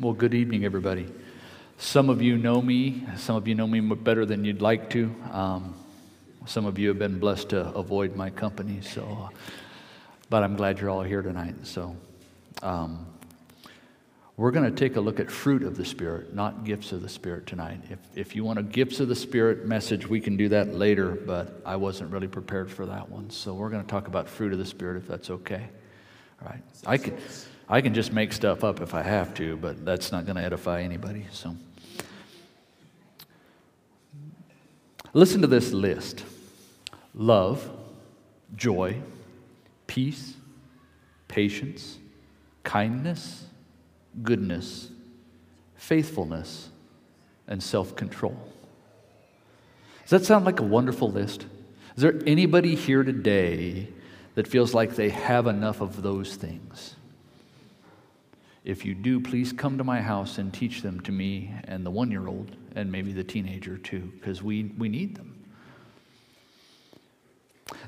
Well, good evening, everybody. Some of you know me. Some of you know me better than you'd like to. Some of you have been blessed to avoid my company, so. But I'm glad you're all here tonight. So, we're going to take a look at fruit of the Spirit, not gifts of the Spirit tonight. If you want a gifts of the Spirit message, we can do that later, but I wasn't really prepared for that one. So we're going to talk about fruit of the Spirit, if that's okay. All right. I can just make stuff up if I have to, but that's not going to edify anybody. So, listen to this list: love, joy, peace, patience, kindness, goodness, faithfulness, and self-control. Does that sound like a wonderful list? Is there anybody here today that feels like they have enough of those things? If you do, please come to my house and teach them to me and the one-year-old and maybe the teenager too, because we need them.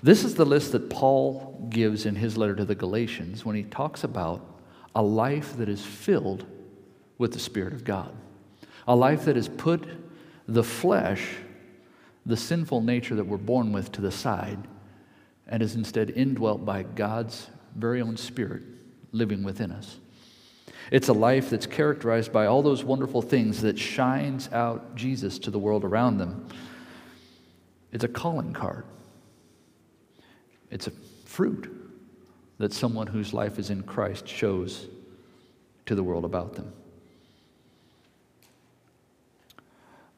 This is the list that Paul gives in his letter to the Galatians when he talks about a life that is filled with the Spirit of God, a life that has put the flesh, the sinful nature that we're born with, to the side and is instead indwelt by God's very own Spirit living within us. It's a life that's characterized by all those wonderful things that shines out Jesus to the world around them. It's a calling card. It's a fruit that someone whose life is in Christ shows to the world about them.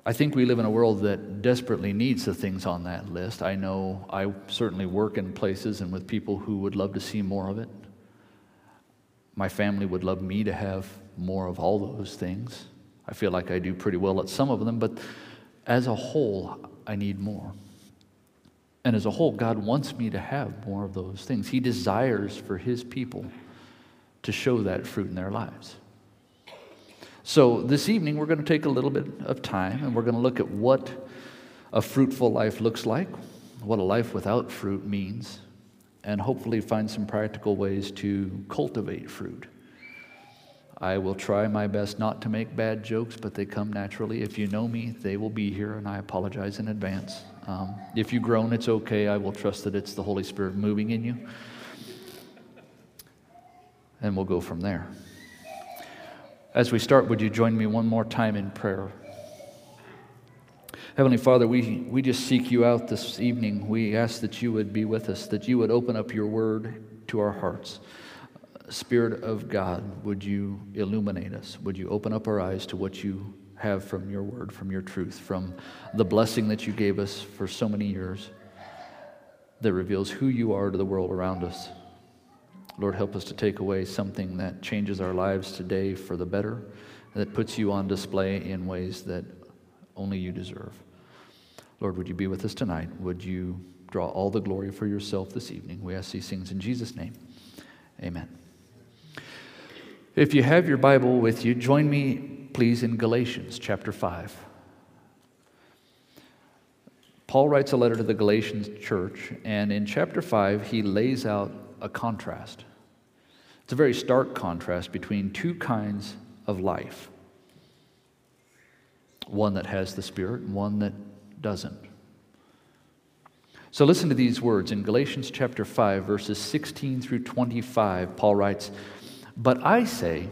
I think we live in a world that desperately needs the things on that list. I know I certainly work in places and with people who would love to see more of it. My family would love me to have more of all those things. I feel like I do pretty well at some of them, but as a whole, I need more. And as a whole, God wants me to have more of those things. He desires for His people to show that fruit in their lives. So this evening, we're going to take a little bit of time, and we're going to look at what a fruitful life looks like, what a life without fruit means, and hopefully find some practical ways to cultivate fruit. I will try my best not to make bad jokes, but they come naturally. If you know me, they will be here, and I apologize in advance. If you groan, it's okay. I will trust that it's the Holy Spirit moving in you. And we'll go from there. As we start, would you join me one more time in prayer? Heavenly Father, we just seek you out this evening. We ask that you would be with us, that you would open up your word to our hearts. Spirit of God, would you illuminate us? Would you open up our eyes to what you have from your word, from your truth, from the blessing that you gave us for so many years that reveals who you are to the world around us? Lord, help us to take away something that changes our lives today for the better, that puts you on display in ways that only you deserve. Lord, would you be with us tonight? Would you draw all the glory for yourself this evening? We ask these things in Jesus' name. Amen. If you have your Bible with you, join me, please, in Galatians chapter 5. Paul writes a letter to the Galatians church, and in chapter 5, he lays out a contrast. It's a very stark contrast between two kinds of life. One that has the Spirit and one that doesn't. So listen to these words. In Galatians chapter 5, verses 16 through 25, Paul writes, "But I say,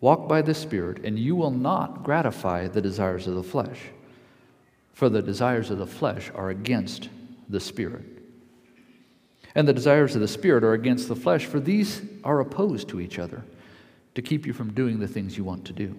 walk by the Spirit, and you will not gratify the desires of the flesh. For the desires of the flesh are against the Spirit. And the desires of the Spirit are against the flesh, for these are opposed to each other, to keep you from doing the things you want to do.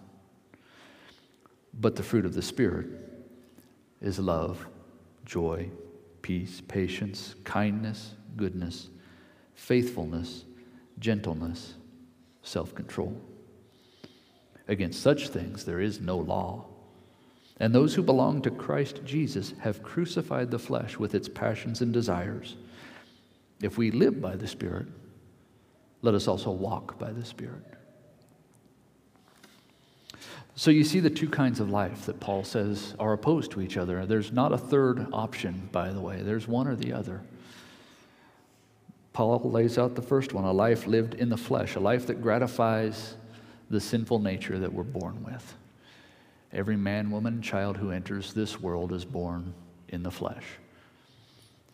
But the fruit of the Spirit is love, joy, peace, patience, kindness, goodness, faithfulness, gentleness, self-control. Against such things there is no law. And those who belong to Christ Jesus have crucified the flesh with its passions and desires. If we live by the Spirit, let us also walk by the Spirit. So you see the two kinds of life that Paul says are opposed to each other. There's not a third option, by the way. There's one or the other. Paul lays out the first one, a life lived in the flesh, a life that gratifies the sinful nature that we're born with. Every man, woman, child who enters this world is born in the flesh.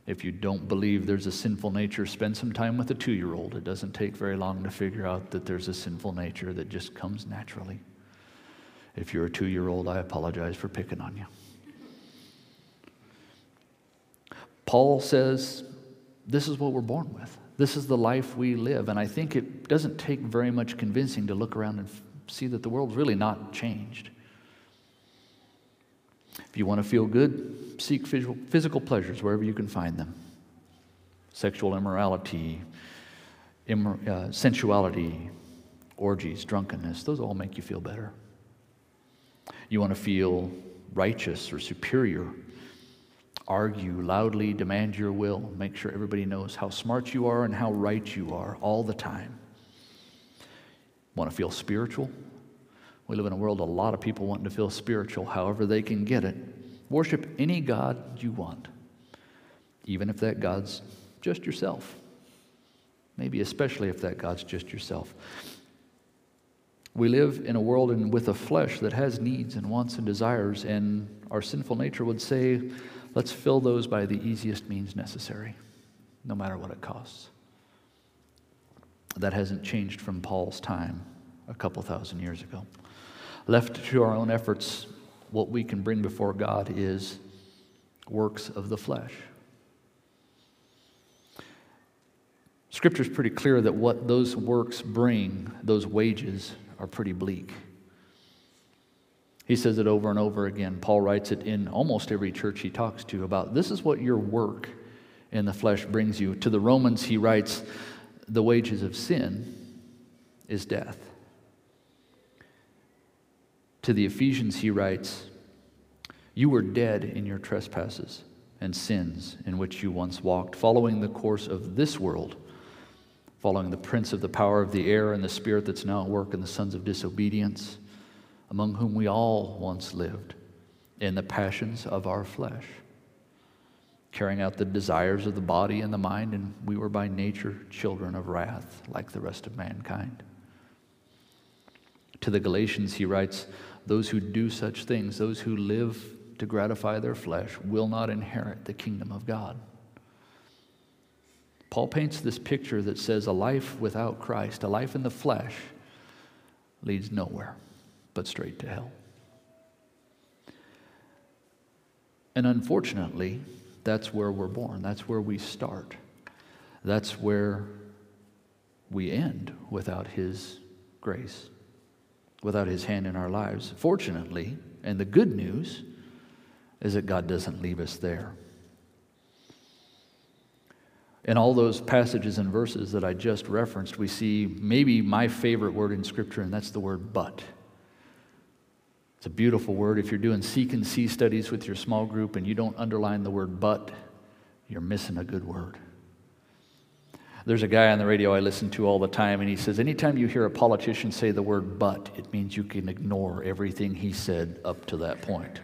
If you don't believe there's a sinful nature, spend some time with a 2-year-old. It doesn't take very long to figure out that there's a sinful nature that just comes naturally. If you're a 2-year-old, I apologize for picking on you. Paul says, this is what we're born with. This is the life we live. And I think it doesn't take very much convincing to look around and see that the world's really not changed. If you want to feel good, seek physical pleasures wherever you can find them. Sexual immorality, sensuality, orgies, drunkenness, those all make you feel better. You want to feel righteous or superior. Argue loudly, demand your will, make sure everybody knows how smart you are and how right you are all the time. Want to feel spiritual? We live in a world a lot of people wanting to feel spiritual however they can get it. Worship any god you want, even if that god's just yourself. Maybe especially if that god's just yourself. We live in a world with a flesh that has needs and wants and desires, and our sinful nature would say, let's fill those by the easiest means necessary, no matter what it costs. That hasn't changed from Paul's time a couple thousand years ago. Left to our own efforts, what we can bring before God is works of the flesh. Scripture's pretty clear that what those works bring, those wages, are pretty bleak. He says it over and over again. Paul writes it in almost every church he talks to about this is what your work in the flesh brings you. To the Romans, he writes, the wages of sin is death. To the Ephesians, he writes, you were dead in your trespasses and sins in which you once walked, following the course of this world, following the prince of the power of the air and the spirit that's now at work in the sons of disobedience, among whom we all once lived in the passions of our flesh, carrying out the desires of the body and the mind, and we were by nature children of wrath like the rest of mankind. To the Galatians, he writes, those who do such things, those who live to gratify their flesh, will not inherit the kingdom of God. Paul paints this picture that says a life without Christ, a life in the flesh, leads nowhere but straight to hell. And unfortunately, that's where we're born. That's where we start. That's where we end without His grace, without His hand in our lives. Fortunately, and the good news is that God doesn't leave us there. In all those passages and verses that I just referenced, we see maybe my favorite word in Scripture, and that's the word but. It's a beautiful word. If you're doing seek and see studies with your small group and you don't underline the word but, you're missing a good word. There's a guy on the radio I listen to all the time, and he says, anytime you hear a politician say the word but, it means you can ignore everything he said up to that point.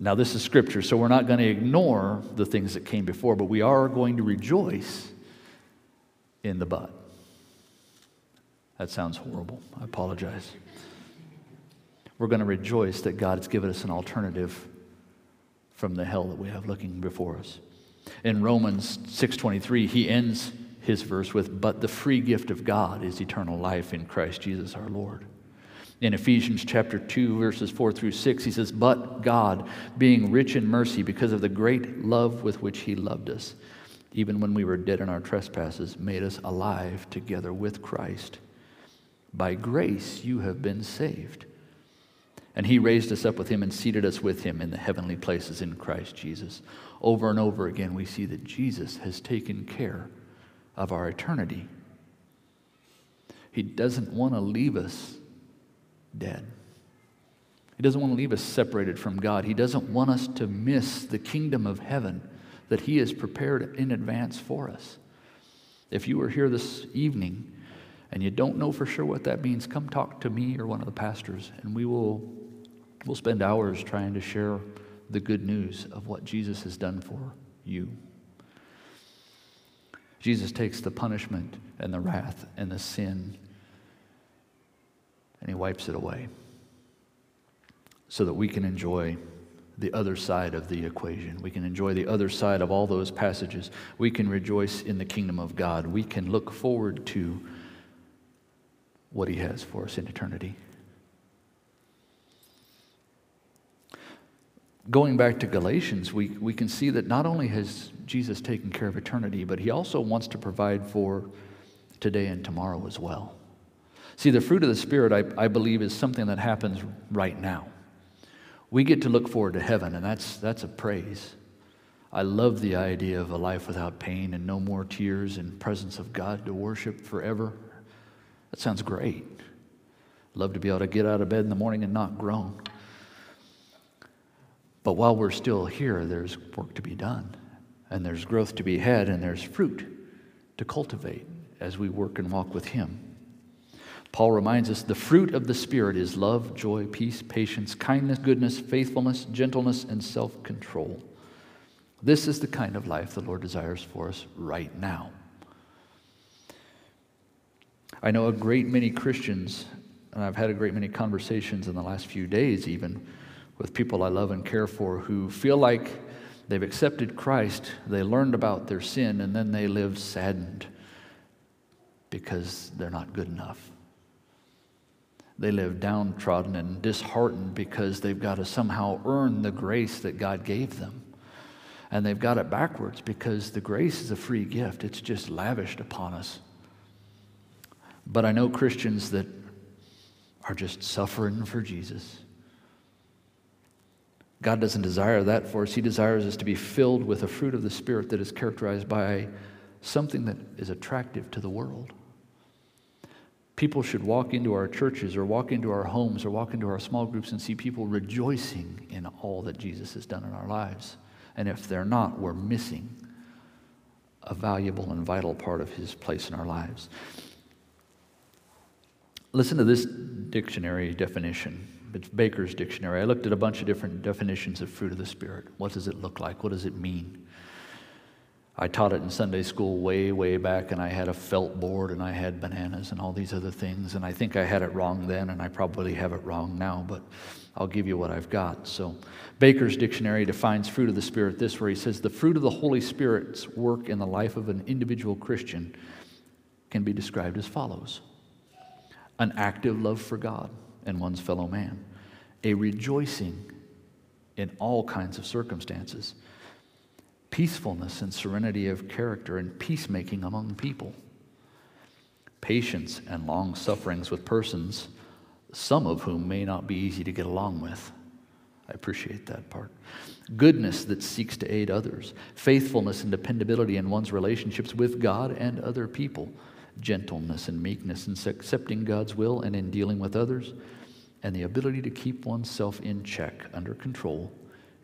Now, this is Scripture, so we're not going to ignore the things that came before, but we are going to rejoice in the but. That sounds horrible. I apologize. We're going to rejoice that God has given us an alternative from the hell that we have looking before us. In Romans 6:23, he ends his verse with, but the free gift of God is eternal life in Christ Jesus our Lord. In Ephesians chapter 2, verses 4 through 6, he says, but God, being rich in mercy because of the great love with which he loved us, even when we were dead in our trespasses, made us alive together with Christ. By grace you have been saved. And he raised us up with him and seated us with him in the heavenly places in Christ Jesus. Over and over again, we see that Jesus has taken care of our eternity. He doesn't want to leave us dead. He doesn't want to leave us separated from God. He doesn't want us to miss the kingdom of heaven that He has prepared in advance for us. If you are here this evening and you don't know for sure what that means, come talk to me or one of the pastors, and we'll spend hours trying to share the good news of what Jesus has done for you. Jesus takes the punishment and the wrath and the sin, and He wipes it away so that we can enjoy the other side of the equation. We can enjoy the other side of all those passages. We can rejoice in the kingdom of God. We can look forward to what He has for us in eternity. Going back to Galatians, we can see that not only has Jesus taken care of eternity, but He also wants to provide for today and tomorrow as well. See, the fruit of the Spirit, I believe, is something that happens right now. We get to look forward to heaven, and that's a praise. I love the idea of a life without pain and no more tears and presence of God to worship forever. That sounds great. Love to be able to get out of bed in the morning and not groan. But while we're still here, there's work to be done, and there's growth to be had, and there's fruit to cultivate as we work and walk with Him. Paul reminds us the fruit of the Spirit is love, joy, peace, patience, kindness, goodness, faithfulness, gentleness, and self-control. This is the kind of life the Lord desires for us right now. I know a great many Christians, and I've had a great many conversations in the last few days even, with people I love and care for who feel like they've accepted Christ, they learned about their sin, and then they live saddened because they're not good enough. They live downtrodden and disheartened because they've got to somehow earn the grace that God gave them. And they've got it backwards because the grace is a free gift. It's just lavished upon us. But I know Christians that are just suffering for Jesus. God doesn't desire that for us. He desires us to be filled with a fruit of the Spirit that is characterized by something that is attractive to the world. People should walk into our churches or walk into our homes or walk into our small groups and see people rejoicing in all that Jesus has done in our lives. And if they're not, we're missing a valuable and vital part of His place in our lives. Listen to this dictionary definition. It's Baker's Dictionary. I looked at a bunch of different definitions of fruit of the Spirit. What does it look like? What does it mean? I taught it in Sunday school way back, and I had a felt board, and I had bananas and all these other things, and I think I had it wrong then, and I probably have it wrong now, but I'll give you what I've got. So Baker's Dictionary defines fruit of the Spirit this way. He says, the fruit of the Holy Spirit's work in the life of an individual Christian can be described as follows. An active love for God and one's fellow man, a rejoicing in all kinds of circumstances, peacefulness and serenity of character and peacemaking among people, patience and long sufferings with persons, some of whom may not be easy to get along with. I appreciate that part. Goodness that seeks to aid others, faithfulness and dependability in one's relationships with God and other people, gentleness and meekness in accepting God's will and in dealing with others, and the ability to keep oneself in check, under control,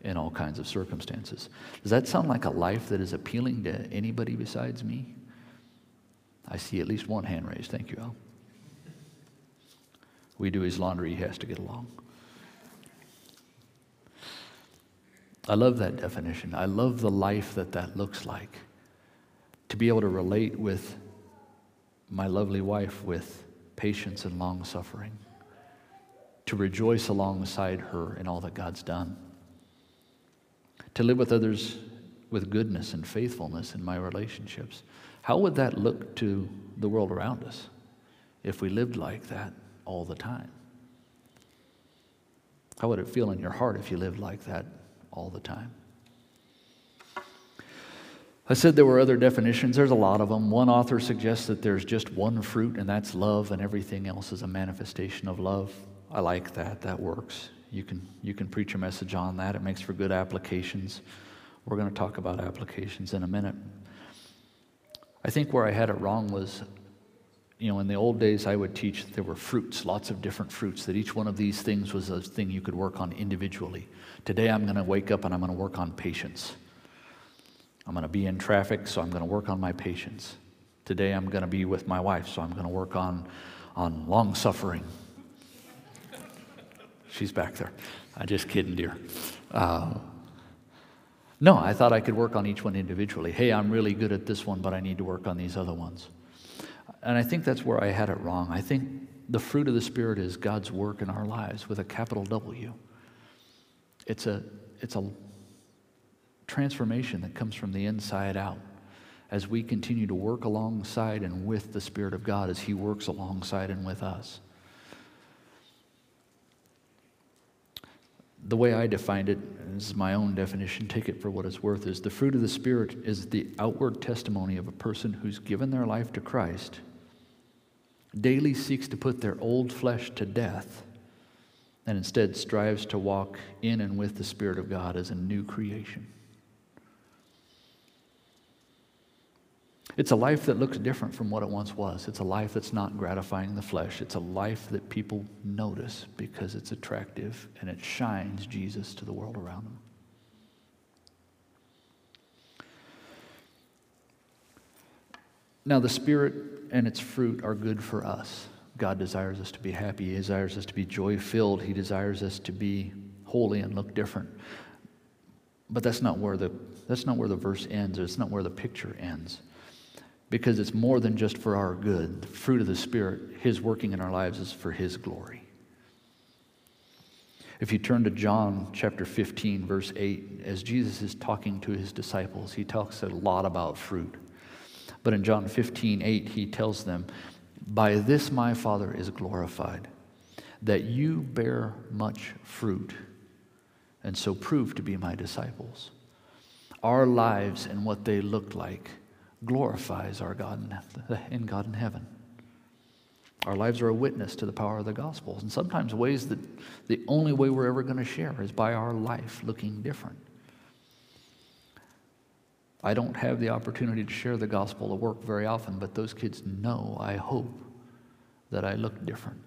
in all kinds of circumstances. Does that sound like a life that is appealing to anybody besides me? I see at least one hand raised. Thank you, Al. We do his laundry, he has to get along. I love that definition. I love the life that looks like. To be able to relate with my lovely wife with patience and long suffering, to rejoice alongside her in all that God's done, to live with others with goodness and faithfulness in my relationships. How would that look to the world around us if we lived like that all the time? How would it feel in your heart if you lived like that all the time? I said there were other definitions. There's a lot of them. One author suggests that there's just one fruit, and that's love, and everything else is a manifestation of love. I like that. That works. You can preach a message on that. It makes for good applications. We're going to talk about applications in a minute. I think where I had it wrong was you know, in the old days I would teach that there were fruits, lots of different fruits, that each one of these things was a thing you could work on individually. Today I'm going to wake up and I'm going to work on patience. I'm going to be in traffic, so I'm going to work on my patience. Today I'm going to be with my wife, so I'm going to work on long-suffering. She's back there. I'm just kidding, dear. No, I thought I could work on each one individually. Hey, I'm really good at this one, but I need to work on these other ones. And I think that's where I had it wrong. I think the fruit of the Spirit is God's work in our lives with a capital W. It's a transformation that comes from the inside out as we continue to work alongside and with the Spirit of God as He works alongside and with us. The way I defined it, and this is my own definition, take it for what it's worth, is the fruit of the Spirit is the outward testimony of a person who's given their life to Christ, daily seeks to put their old flesh to death, and instead strives to walk in and with the Spirit of God as a new creation. It's a life that looks different from what it once was. It's a life that's not gratifying the flesh. It's a life that people notice because it's attractive and it shines Jesus to the world around them. Now, the Spirit and its fruit are good for us. God desires us to be happy. He desires us to be joy-filled. He desires us to be holy and look different. But that's not where the verse ends, or it's not where the picture ends. Because it's more than just for our good. The fruit of the Spirit, His working in our lives, is for His glory. If you turn to John chapter 15, verse 8, as Jesus is talking to His disciples, He talks a lot about fruit. But in John 15:8, He tells them, "By this my Father is glorified, that you bear much fruit, and so prove to be my disciples." Our lives and what they look like glorifies our God in God in heaven. Our lives are a witness to the power of the gospels, and sometimes ways that the only way we're ever going to share is by our life looking different. I don't have the opportunity to share the gospel at work very often, but those kids know, I hope, that I look different.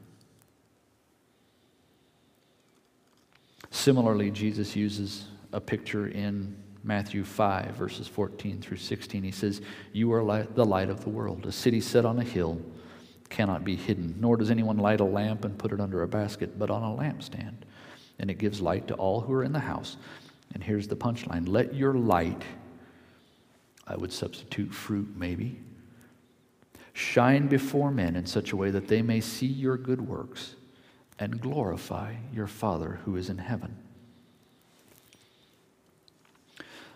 Similarly, Jesus uses a picture in Matthew 5, verses 14 through 16, He says, "You are the light of the world. A city set on a hill cannot be hidden, nor does anyone light a lamp and put it under a basket, but on a lampstand, and it gives light to all who are in the house." And here's the punchline: let your light, I would substitute fruit maybe, shine before men in such a way that they may see your good works and glorify your Father who is in heaven.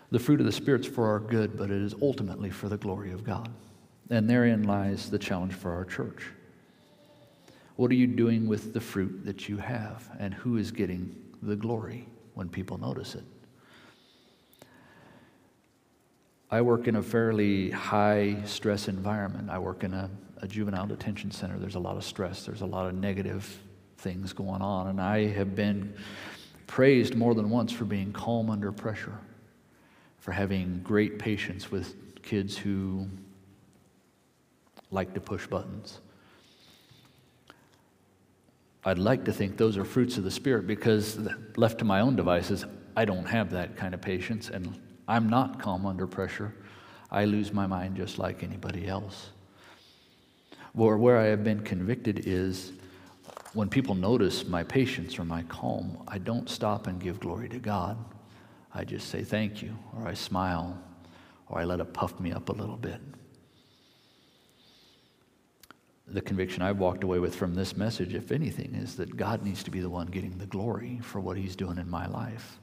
The fruit of the Spirit's for our good, but it is ultimately for the glory of God. And therein lies the challenge for our church. What are you doing with the fruit that you have? And who is getting the glory when people notice it? I work in a fairly high-stress environment. I work in a juvenile detention center. There's a lot of stress. There's a lot of negative things going on. And I have been praised more than once for being calm under pressure, for having great patience with kids who like to push buttons. I'd like to think those are fruits of the Spirit, because left to my own devices, I don't have that kind of patience, and I'm not calm under pressure. I lose my mind just like anybody else. Or where I have been convicted is when people notice my patience or my calm, I don't stop and give glory to God. I just say thank you, or I smile, or I let it puff me up a little bit. The conviction I've walked away with from this message, if anything, is that God needs to be the one getting the glory for what He's doing in my life.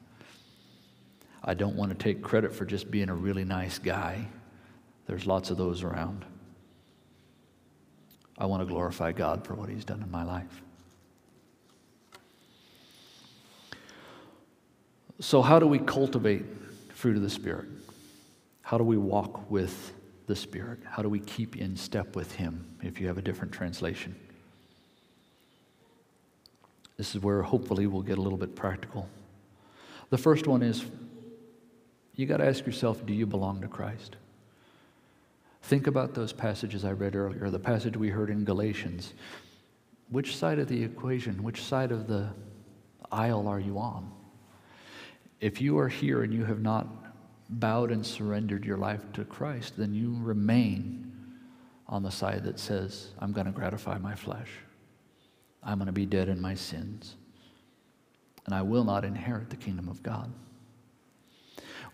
I don't want to take credit for just being a really nice guy. There's lots of those around. I want to glorify God for what He's done in my life. So how do we cultivate fruit of the Spirit? How do we walk with the Spirit? How do we keep in step with Him, if you have a different translation? This is where hopefully we'll get a little bit practical. The first one is, you got to ask yourself, do you belong to Christ? Think about those passages I read earlier, the passage we heard in Galatians. Which side of the equation, which side of the aisle are you on? If you are here and you have not bowed and surrendered your life to Christ, then you remain on the side that says, I'm going to gratify my flesh. I'm going to be dead in my sins. And I will not inherit the kingdom of God.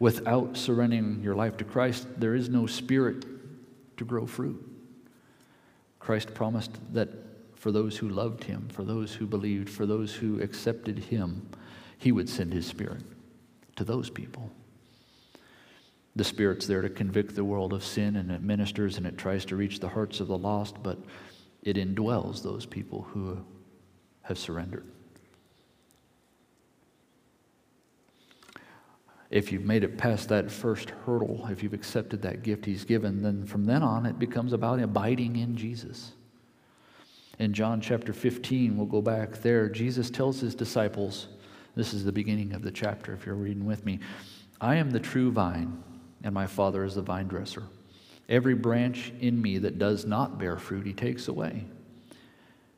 Without surrendering your life to Christ, there is no spirit to grow fruit. Christ promised that for those who loved him, for those who believed, for those who accepted him, he would send his spirit to those people. The Spirit's there to convict the world of sin, and it ministers and it tries to reach the hearts of the lost, but it indwells those people who have surrendered. If you've made it past that first hurdle, if you've accepted that gift he's given, then from then on it becomes about abiding in Jesus. In John chapter 15, we'll go back there, Jesus tells his disciples, this is the beginning of the chapter if you're reading with me, I am the true vine, and my Father is the vine dresser. Every branch in me that does not bear fruit, he takes away.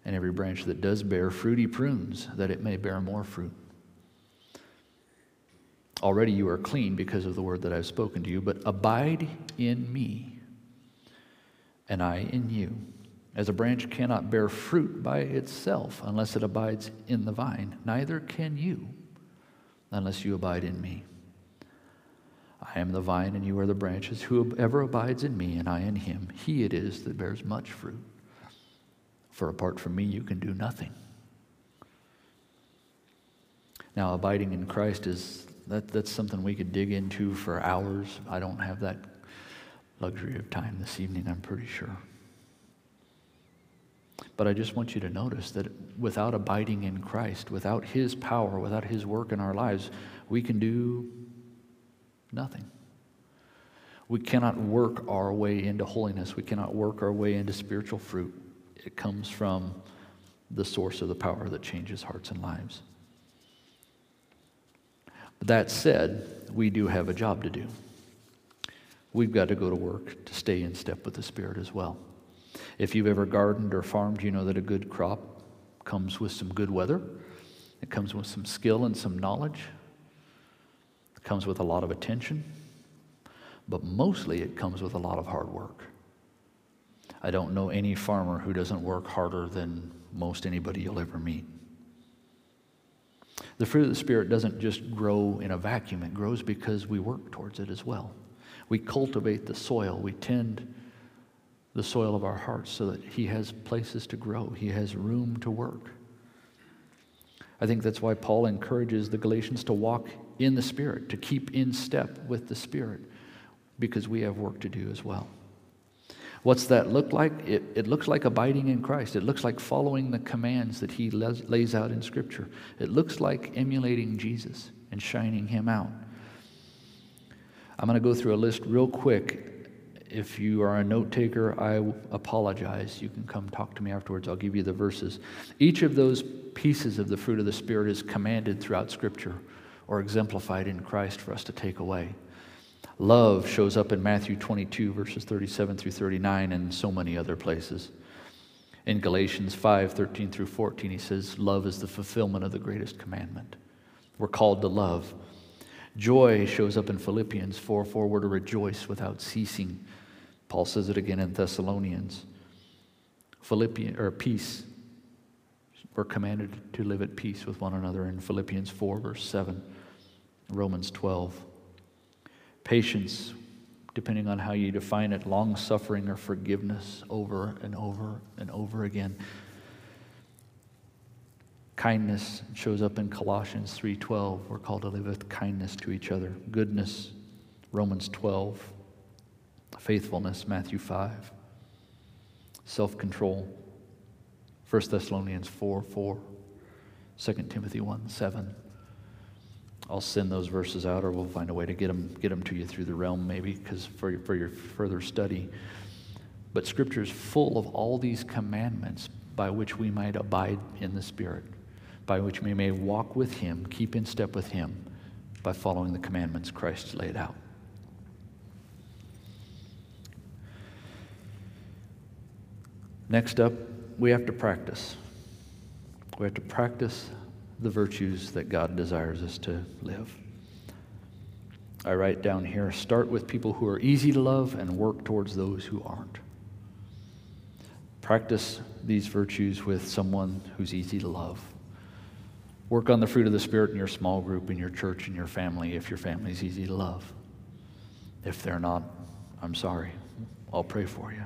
And every branch that does bear fruit, he prunes, that it may bear more fruit. Already you are clean because of the word that I've spoken to you, but abide in me, and I in you. As a branch cannot bear fruit by itself unless it abides in the vine, neither can you unless you abide in me. I am the vine and you are the branches. Whoever abides in me and I in him, he it is that bears much fruit. For apart from me, you can do nothing. Now, abiding in Christ is that's something we could dig into for hours. I don't have that luxury of time this evening, I'm pretty sure. But I just want you to notice that without abiding in Christ, without his power, without his work in our lives, we can do nothing. We cannot work our way into holiness. We cannot work our way into spiritual fruit. It comes from the source of the power that changes hearts and lives. That said, we do have a job to do. We've got to go to work to stay in step with the Spirit as well. If you've ever gardened or farmed, you know that a good crop comes with some good weather. It comes with some skill and some knowledge. It comes with a lot of attention. But mostly it comes with a lot of hard work. I don't know any farmer who doesn't work harder than most anybody you'll ever meet. The fruit of the Spirit doesn't just grow in a vacuum. It grows because we work towards it as well. We cultivate the soil. We tend the soil of our hearts so that he has places to grow. He has room to work. I think that's why Paul encourages the Galatians to walk in the Spirit, to keep in step with the Spirit, because we have work to do as well. What's that look like? It looks like abiding in Christ. It looks like following the commands that he lays out in Scripture. It looks like emulating Jesus and shining him out. I'm going to go through a list real quick. If you are a note taker, I apologize. You can come talk to me afterwards. I'll give you the verses. Each of those pieces of the fruit of the Spirit is commanded throughout Scripture or exemplified in Christ for us to take away. Love shows up in Matthew 22, verses 37 through 39, and so many other places. In Galatians 5, 13 through 14, he says, love is the fulfillment of the greatest commandment. We're called to love. Joy shows up in Philippians 4, 4, we're to rejoice without ceasing. Paul says it again in Thessalonians. Peace. We're commanded to live at peace with one another in Philippians 4, verse 7, Romans 12. Patience, depending on how you define it, long-suffering or forgiveness over and over and over again. Kindness shows up in Colossians 3:12. We're called to live with kindness to each other. Goodness, Romans 12. Faithfulness, Matthew 5. Self-control, 1 Thessalonians 4:4. 2 Timothy 1:7. I'll send those verses out, or we'll find a way to get them to you through the realm, maybe, because for your further study. But Scripture is full of all these commandments by which we might abide in the Spirit, by which we may walk with him, keep in step with him, by following the commandments Christ laid out. Next up, we have to practice. We have to practice the virtues that God desires us to live. I write down here, start with people who are easy to love and work towards those who aren't. Practice these virtues with someone who's easy to love. Work on the fruit of the Spirit in your small group, in your church, in your family, if your family's easy to love. If they're not, I'm sorry. I'll pray for you.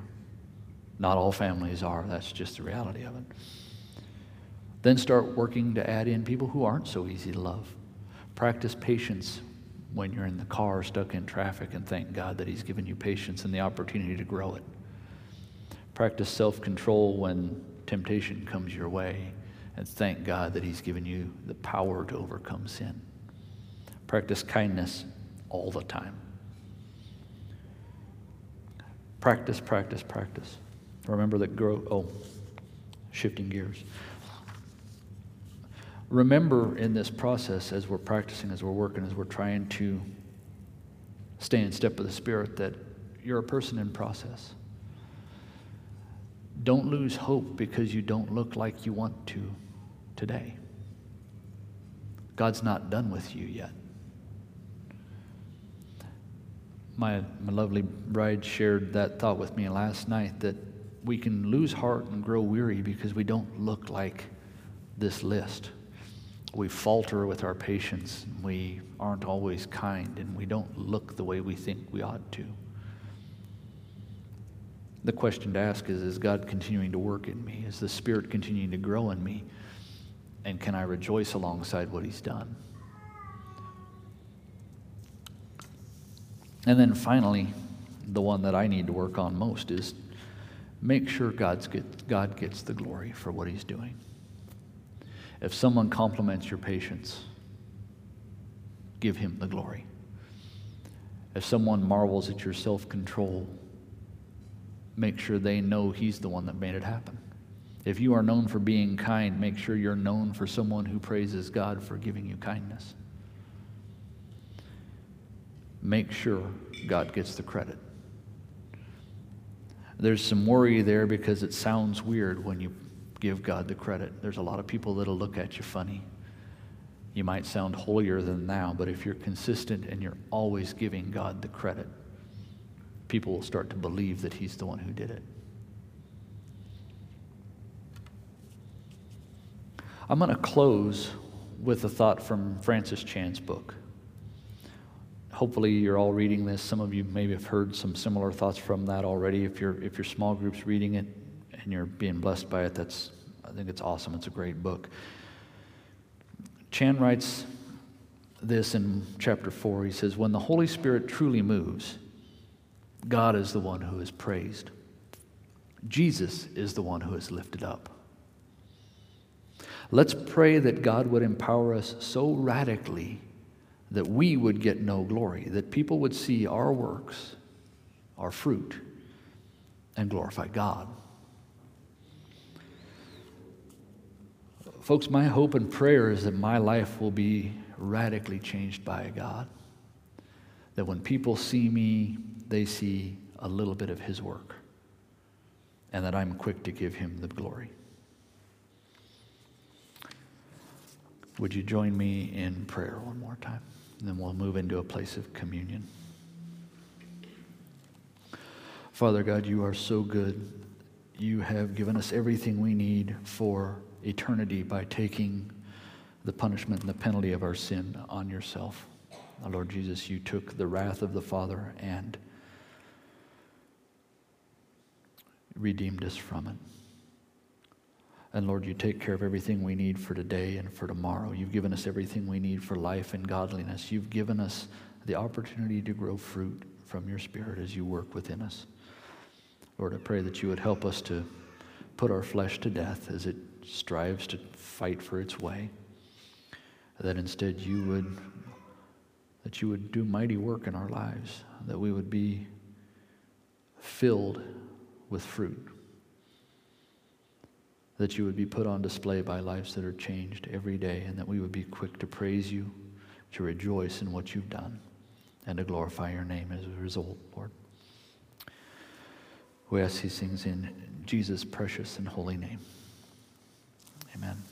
Not all families are. That's just the reality of it. Then start working to add in people who aren't so easy to love. Practice patience when you're in the car stuck in traffic, and thank God that He's given you patience and the opportunity to grow it. Practice self-control when temptation comes your way, and thank God that He's given you the power to overcome sin. Practice kindness all the time. Practice, practice, practice. Remember that shifting gears. Remember in this process, as we're practicing, as we're working, as we're trying to stay in step with the Spirit, that you're a person in process. Don't lose hope because you don't look like you want to today. God's not done with you yet. My lovely bride shared that thought with me last night, that we can lose heart and grow weary because we don't look like this list. We falter with our patience, and we aren't always kind, and we don't look the way we think we ought to. The question to ask is God continuing to work in me? Is the Spirit continuing to grow in me? And can I rejoice alongside what He's done? And then finally, the one that I need to work on most is make sure God gets the glory for what He's doing. If someone compliments your patience, give him the glory. If someone marvels at your self-control, make sure they know He's the one that made it happen. If you are known for being kind, make sure you're known for someone who praises God for giving you kindness. Make sure God gets the credit. There's some worry there because it sounds weird when you give God the credit. There's a lot of people that'll look at you funny. You might sound holier than thou, but if you're consistent and you're always giving God the credit, people will start to believe that He's the one who did it. I'm going to close with a thought from Francis Chan's book. Hopefully you're all reading this. Some of you maybe have heard some similar thoughts from that already. If your small group's reading it and you're being blessed by it, I think it's awesome. It's a great book. Chan writes this in chapter 4. He says, when the Holy Spirit truly moves, God is the one who is praised. Jesus is the one who is lifted up. Let's pray that God would empower us so radically that we would get no glory, that people would see our works, our fruit, and glorify God. Folks, my hope and prayer is that my life will be radically changed by God, that when people see me, they see a little bit of His work, and that I'm quick to give Him the glory. Would you join me in prayer one more time? And then we'll move into a place of communion. Father God, You are so good. You have given us everything we need for eternity by taking the punishment and the penalty of our sin on Yourself. Our Lord Jesus, You took the wrath of the Father and redeemed us from it. And Lord, You take care of everything we need for today and for tomorrow. You've given us everything we need for life and godliness. You've given us the opportunity to grow fruit from Your Spirit as You work within us. Lord, I pray that You would help us to put our flesh to death as it strives to fight for its way, that instead You would do mighty work in our lives, that we would be filled with fruit, that You would be put on display by lives that are changed every day, and that we would be quick to praise You, to rejoice in what You've done, and to glorify Your name as a result, Lord. who, as he sings in Jesus' precious and holy name. Amen.